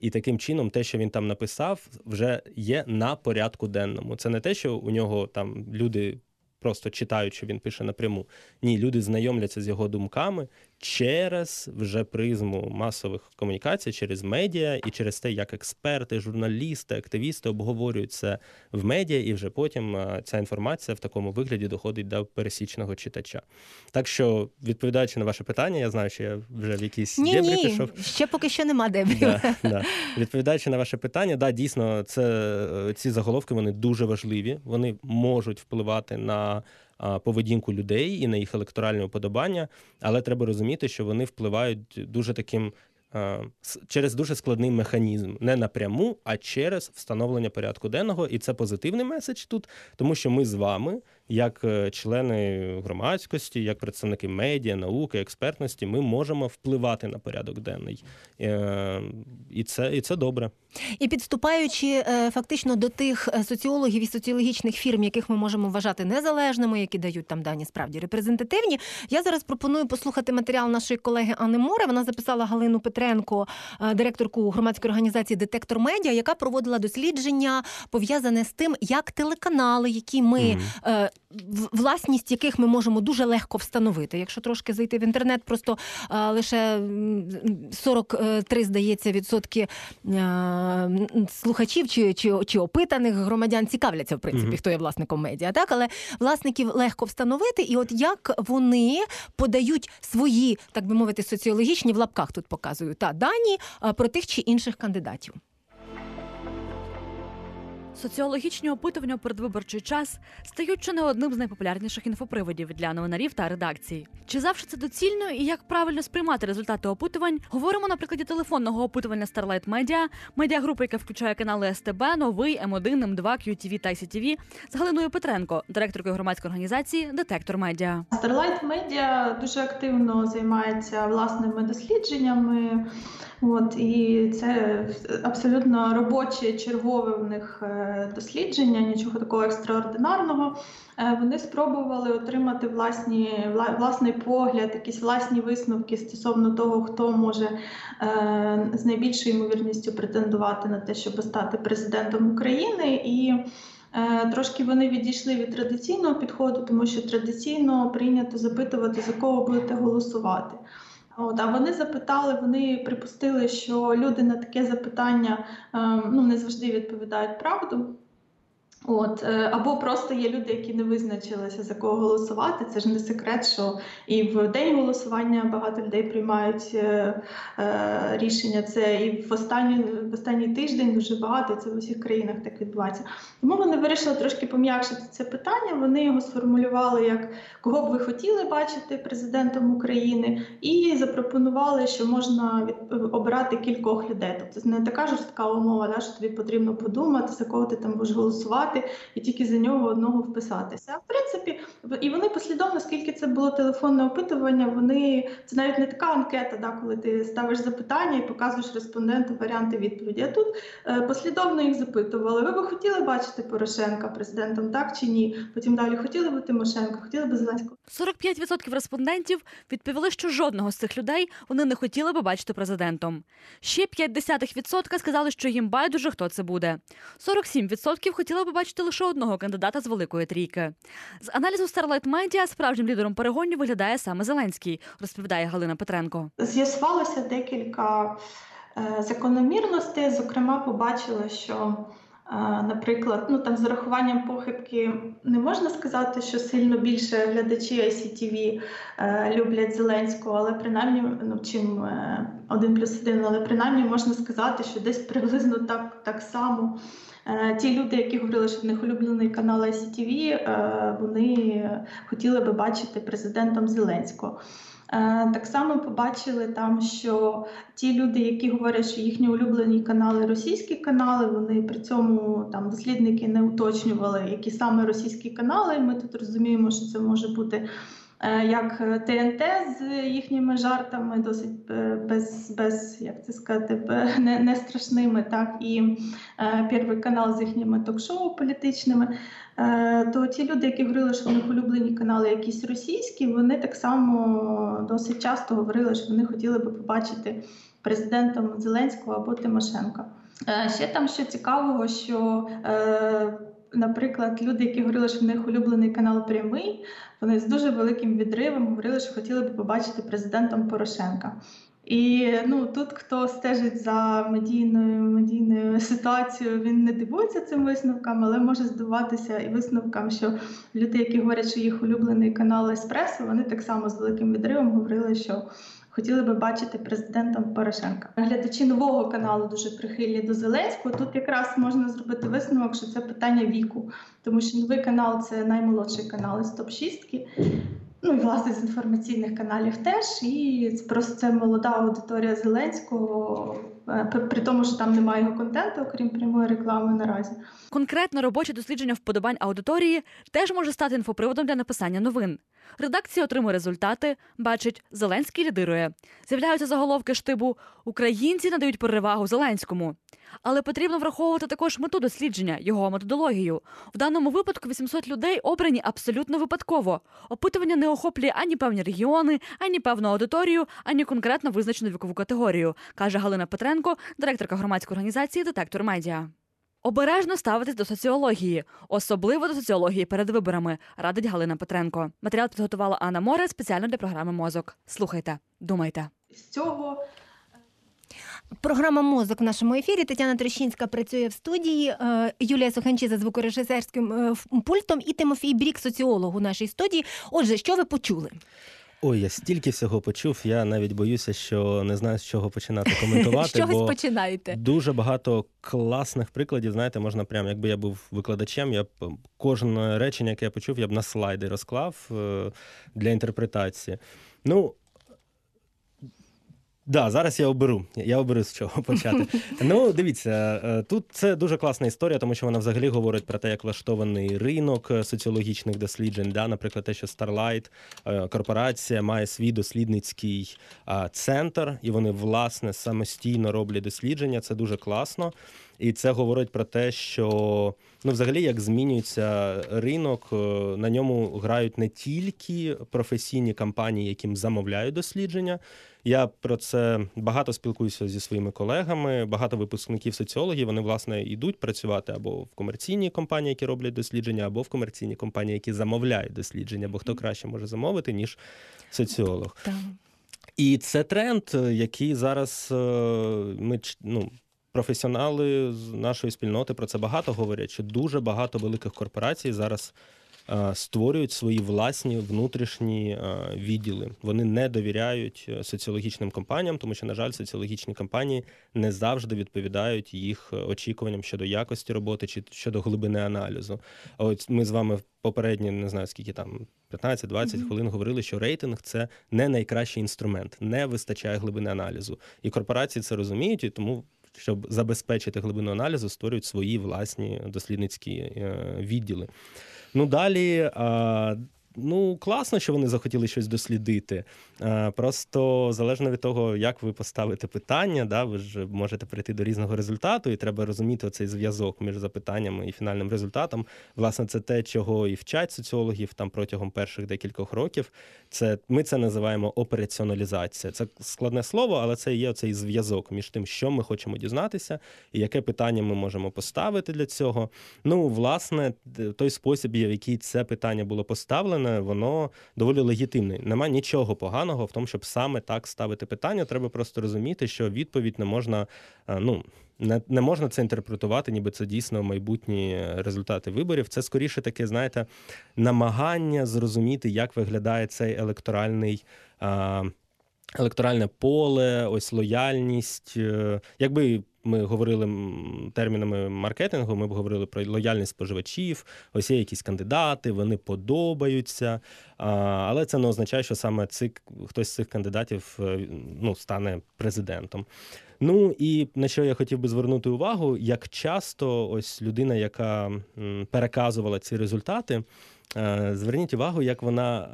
і таким чином те, що він там написав, вже є на порядку денному. Це не те, що у нього там люди просто читають, що він пише напряму. Ні, люди знайомляться з його думками через вже призму масових комунікацій, через медіа і через те, як експерти, журналісти, активісти обговорюють це в медіа, і вже потім ця інформація в такому вигляді доходить до пересічного читача. Так що, відповідаючи на ваше питання, я знаю, що я вже в якісь дебрі пішов. Ще поки що нема дебрів. Відповідаючи на ваше питання, дійсно, ці заголовки, вони дуже важливі, вони можуть впливати на поведінку людей і на їх електоральне уподобання, але треба розуміти, що вони впливають дуже таким через дуже складний механізм. Не напряму, а через встановлення порядку денного. І це позитивний меседж тут, тому що ми з вами, як члени громадськості, як представники медіа, науки, експертності, ми можемо впливати на порядок денний. І це добре. І підступаючи фактично до тих соціологів і соціологічних фірм, яких ми можемо вважати незалежними, які дають там дані справді репрезентативні, я зараз пропоную послухати матеріал нашої колеги Анни Море. Вона записала Галину Петренко, директорку громадської організації «Детектор медіа», яка проводила дослідження, пов'язане з тим, як телеканали, які ми... власність яких ми можемо дуже легко встановити. Якщо трошки зайти в інтернет, просто лише 43, здається, відсотки слухачів чи опитаних громадян цікавляться, в принципі, хто є власником медіа. Так? Але власників легко встановити, і от як вони подають свої, так би мовити, соціологічні, в лапках тут показую, дані про тих чи інших кандидатів. Соціологічні опитування у передвиборчий час стають чи не одним з найпопулярніших інфоприводів для новинарів та редакцій. Чи завжди це доцільно і як правильно сприймати результати опитувань, говоримо на прикладі телефонного опитування Starlight Media, медіагрупи, яка включає канали СТБ, Новий, М1, М2, QTV та ICTV, з Галиною Петренко, директоркою громадської організації «Детектор медіа». Starlight Media дуже активно займається власними дослідженнями, і це абсолютно робоче, чергове в них дослідження, нічого такого екстраординарного. Вони спробували отримати власний погляд, якісь власні висновки стосовно того, хто може з найбільшою ймовірністю претендувати на те, щоб стати президентом України. І трошки вони відійшли від традиційного підходу, тому що традиційно прийнято запитувати, за кого будете голосувати. А вони запитали, вони припустили, що люди на таке запитання не завжди відповідають правду. Або просто є люди, які не визначилися, за кого голосувати. Це ж не секрет, що і в день голосування багато людей приймають рішення. Це і в останній тиждень дуже багато, це в усіх країнах так відбувається. Тому вони вирішили трошки пом'якшити це питання. Вони його сформулювали як «Кого б ви хотіли бачити президентом України?» і запропонували, що можна обирати кількох людей. Тобто це не така жорстка умова, що тобі потрібно подумати, за кого ти там будеш голосувати, і тільки за нього одного вписатися. В принципі, і вони послідовно, скільки це було телефонне опитування, це навіть не така анкета, коли ти ставиш запитання і показуєш респонденту варіанти відповіді. А тут послідовно їх запитували. Ви б хотіли бачити Порошенка президентом, так чи ні? Потім далі, хотіли б Тимошенка, хотіли б Зеленського? 45% респондентів відповіли, що жодного з цих людей вони не хотіли б бачити президентом. Ще 0,5% сказали, що їм байдуже, хто це буде. 47% хотіли б бачити лише одного кандидата з Великої трійки. З аналізу Starlight Media справжнім лідером перегонів виглядає саме Зеленський, розповідає Галина Петренко. З'ясувалося декілька закономірностей. Зокрема, побачила, що, наприклад, з урахуванням похибки не можна сказати, що сильно більше глядачі ICTV люблять Зеленського, але принаймні, чим 1+1, але принаймні можна сказати, що десь приблизно так само. Ті люди, які говорили, що в них улюблений канал ICTV, вони хотіли би бачити президентом Зеленського. Так само побачили там, що ті люди, які говорять, що їхні улюблені канали – російські канали, вони при цьому, дослідники не уточнювали, які саме російські канали. Ми тут розуміємо, що це може бути як ТНТ з їхніми жартами, досить не страшними, так, і Перший канал з їхніми ток-шоу політичними, то ті люди, які говорили, що в них улюблені канали якісь російські, вони так само досить часто говорили, що вони хотіли би побачити президентом Зеленського або Тимошенка. Ще там що цікавого, що, наприклад, люди, які говорили, що в них улюблений канал «Прямий», вони з дуже великим відривом говорили, що хотіли б побачити президентом Порошенка. І тут, хто стежить за медійною ситуацією, він не дивується цим висновкам, але може здивуватися і висновкам, що люди, які говорять, що їх улюблений канал «Еспресо», вони так само з великим відривом говорили, що хотіли би бачити президентом Порошенка. Глядачі нового каналу дуже прихильні до Зеленського. Тут якраз можна зробити висновок, що це питання віку. Тому що новий канал – це наймолодший канал із топ-6. І, власне, з інформаційних каналів теж. І просто це молода аудиторія Зеленського, при тому, що там немає його контенту, окрім прямої реклами наразі. Конкретно робоче дослідження вподобань аудиторії теж може стати інфоприводом для написання новин. Редакція отримує результати, бачить, Зеленський лідирує. З'являються заголовки штибу «Українці надають перевагу Зеленському». Але потрібно враховувати також мету дослідження, його методологію. В даному випадку 800 людей обрані абсолютно випадково. Опитування не охоплює ані певні регіони, ані певну аудиторію, ані конкретно визначену вікову категорію, каже Галина Петренко, директорка громадської організації «Детектор медіа». Обережно ставитись до соціології, особливо до соціології перед виборами, радить Галина Петренко. Матеріал підготувала Анна Море спеціально для програми «Мозок». Слухайте, думайте. Програма «Мозок» в нашому ефірі. Тетяна Трощинська працює в студії, Юлія Суганчі за звукорежисерським пультом і Тимофій Брік, соціолог, у нашій студії. Отже, що ви почули? Ой, я стільки всього почув, я навіть боюся, що не знаю, з чого починати коментувати, бо дуже багато класних прикладів, знаєте, можна прямо, якби я був викладачем, я б кожне речення, яке я почув, я б на слайди розклав для інтерпретації. Да, зараз я оберу, з чого почати. Дивіться, тут це дуже класна історія, тому що вона взагалі говорить про те, як влаштований ринок соціологічних досліджень, наприклад, те, що Starlight, корпорація, має свій дослідницький центр, і вони, власне, самостійно роблять дослідження, це дуже класно. І це говорить про те, що взагалі як змінюється ринок, на ньому грають не тільки професійні компанії, яким замовляють дослідження. Я про це багато спілкуюся зі своїми колегами, багато випускників-соціологів, вони, власне, йдуть працювати або в комерційні компанії, які роблять дослідження, або в комерційні компанії, які замовляють дослідження, бо хто краще може замовити, ніж соціолог. І це тренд, який зараз ми професіонали з нашої спільноти про це багато говорять, що дуже багато великих корпорацій зараз створюють свої власні внутрішні відділи. Вони не довіряють соціологічним компаніям, тому що, на жаль, соціологічні компанії не завжди відповідають їх очікуванням щодо якості роботи чи щодо глибини аналізу. А от ми з вами попередні, не знаю, скільки там, 15-20 хвилин говорили, що рейтинг – це не найкращий інструмент, не вистачає глибини аналізу. І корпорації це розуміють, і тому, щоб забезпечити глибину аналізу, створюють свої власні дослідницькі відділи. Ну, далі, ну, класно, що вони захотіли щось дослідити. Просто залежно від того, як ви поставите питання, да, ви ж можете прийти до різного результату, і треба розуміти оцей зв'язок між запитаннями і фінальним результатом. Власне, це те, чого і вчать соціологів там протягом перших декількох років. Це, ми це називаємо операціоналізація. Це складне слово, але це є оцей зв'язок між тим, що ми хочемо дізнатися, і яке питання ми можемо поставити для цього. Ну, власне, той спосіб, в який це питання було поставлено, воно доволі легітимне. Нема нічого поганого в тому, щоб саме так ставити питання. Треба просто розуміти, що відповідь не можна, ну, не можна це інтерпретувати, ніби це дійсно майбутні результати виборів. Це скоріше таке, знаєте, намагання зрозуміти, як виглядає цей електоральне поле, ось лояльність. Якби ми говорили термінами маркетингу, ми б говорили про лояльність споживачів, ось є якісь кандидати, вони подобаються, але це не означає, що саме хтось з цих кандидатів, ну, стане президентом. Ну і на що я хотів би звернути увагу, як часто ось людина, яка переказувала ці результати, зверніть увагу, як вона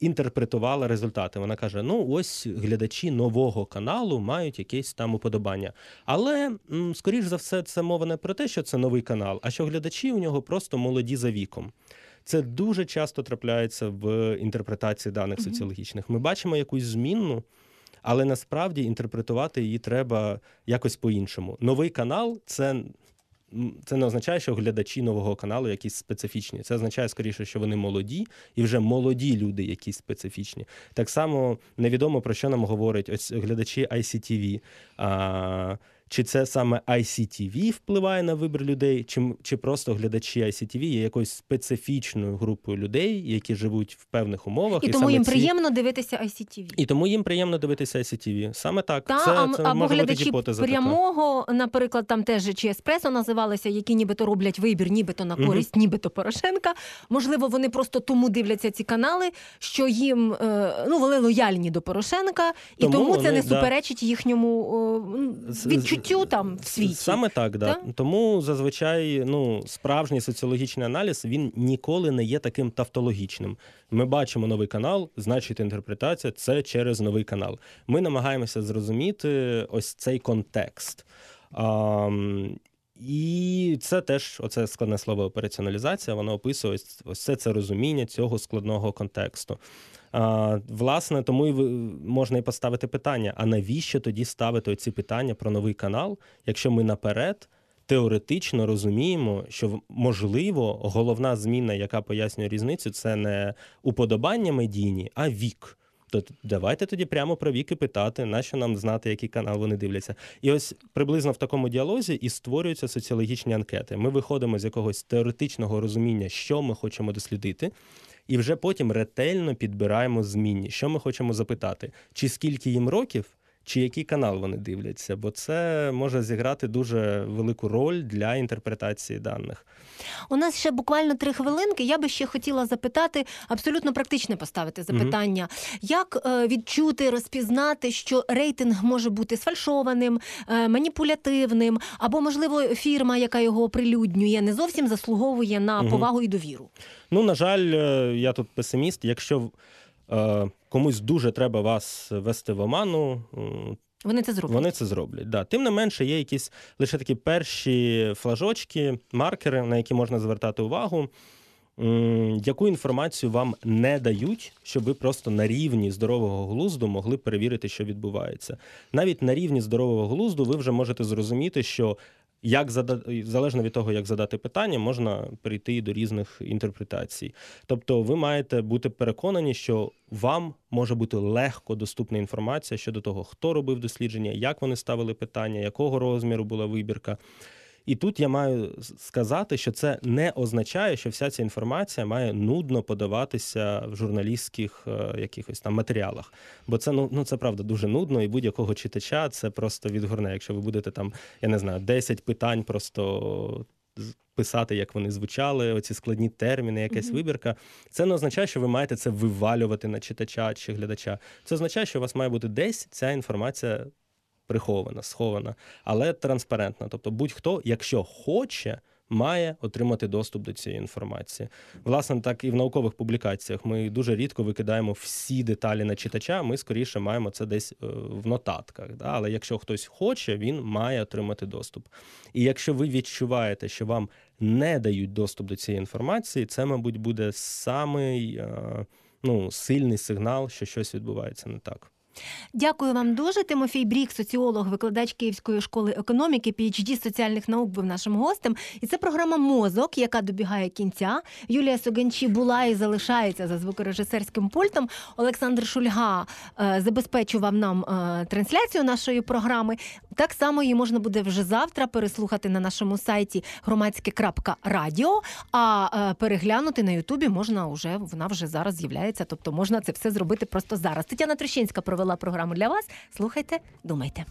інтерпретувала результати. Вона каже, ну ось глядачі нового каналу мають якесь там уподобання. Але, скоріш за все, це мова не про те, що це новий канал, а що глядачі у нього просто молоді за віком. Це дуже часто трапляється в інтерпретації даних соціологічних. Ми бачимо якусь змінну, але насправді інтерпретувати її треба якось по-іншому. Новий канал – це не означає, що глядачі нового каналу якісь специфічні. Це означає, скоріше, що вони молоді, і вже молоді люди якісь специфічні. Так само невідомо, про що нам говорять ось глядачі ICTV. Чи це саме ICTV впливає на вибір людей, чи просто глядачі ICTV є якоюсь специфічною групою людей, які живуть в певних умовах. І тому їм приємно дивитися ICTV. І тому їм приємно дивитися ICTV. Саме так. Це може бути гіпотеза. Або глядачі прямого, наприклад, там теж чи еспресо називалися, які нібито роблять вибір, нібито на користь, нібито Порошенка. Можливо, вони просто тому дивляться ці канали, що їм, ну, вони лояльні до Порошенка, і тому це не суперечить їхньому відчуттю. Там в світі. Саме так, да. Тому зазвичай, ну, справжній соціологічний аналіз, він ніколи не є таким тавтологічним. Ми бачимо новий канал, значить інтерпретація – це через новий канал. Ми намагаємося зрозуміти ось цей контекст. І це теж, оце складне слово операціоналізація, воно описує ось це розуміння цього складного контексту. Власне, тому і можна і поставити питання, а навіщо тоді ставити оці питання про новий канал, якщо ми наперед теоретично розуміємо, що, можливо, головна зміна, яка пояснює різницю, це не уподобання медійні, а вік. То давайте тоді прямо про віки питати, нащо нам знати, який канал вони дивляться. І ось приблизно в такому діалозі і створюються соціологічні анкети. Ми виходимо з якогось теоретичного розуміння, що ми хочемо дослідити, і вже потім ретельно підбираємо змінні, що ми хочемо запитати. Чи скільки їм років, чи який канал вони дивляться, бо це може зіграти дуже велику роль для інтерпретації даних. У нас ще буквально 3 хвилинки. Я би ще хотіла запитати, абсолютно практичне поставити запитання. Як відчути, розпізнати, що рейтинг може бути сфальшованим, маніпулятивним, або, можливо, фірма, яка його оприлюднює, не зовсім заслуговує на повагу і довіру? Ну, на жаль, я тут песиміст. Якщо комусь дуже треба вас вести в оману, вони це зроблять. Да. Тим не менше, є якісь лише такі перші флажочки, маркери, на які можна звертати увагу, яку інформацію вам не дають, щоб ви просто на рівні здорового глузду могли перевірити, що відбувається. Навіть на рівні здорового глузду ви вже можете зрозуміти, що залежно від того, як задати питання, можна прийти до різних інтерпретацій. Тобто ви маєте бути переконані, що вам може бути легко доступна інформація щодо того, хто робив дослідження, як вони ставили питання, якого розміру була вибірка. І тут я маю сказати, що це не означає, що вся ця інформація має нудно подаватися в журналістських якихось там матеріалах. Бо це, це правда дуже нудно, і будь-якого читача це просто відгорне. Якщо ви будете там, 10 питань просто писати, як вони звучали, оці складні терміни, якась вибірка. Це не означає, що ви маєте це вивалювати на читача чи глядача. Це означає, що у вас має бути десь ця інформація прихована, схована, але транспарентна. Тобто будь-хто, якщо хоче, має отримати доступ до цієї інформації. Власне, так і в наукових публікаціях. Ми дуже рідко викидаємо всі деталі на читача, ми скоріше маємо це десь в нотатках. Да? Але якщо хтось хоче, він має отримати доступ. І якщо ви відчуваєте, що вам не дають доступ до цієї інформації, це, мабуть, буде самий сильний сигнал, що щось відбувається не так. Дякую вам дуже. Тимофій Брік, соціолог, викладач Київської школи економіки, PhD з соціальних наук, був нашим гостем. І це програма «Мозок», яка добігає кінця. Юлія Суганчі була і залишається за звукорежисерським пультом. Олександр Шульга забезпечував нам трансляцію нашої програми. Так само її можна буде вже завтра переслухати на нашому сайті громадське.радіо, а переглянути на Ютубі можна вже, вона вже зараз з'являється, тобто можна це все зробити просто зараз. Тетяна Трощинська провела програму для вас. Слухайте, думайте.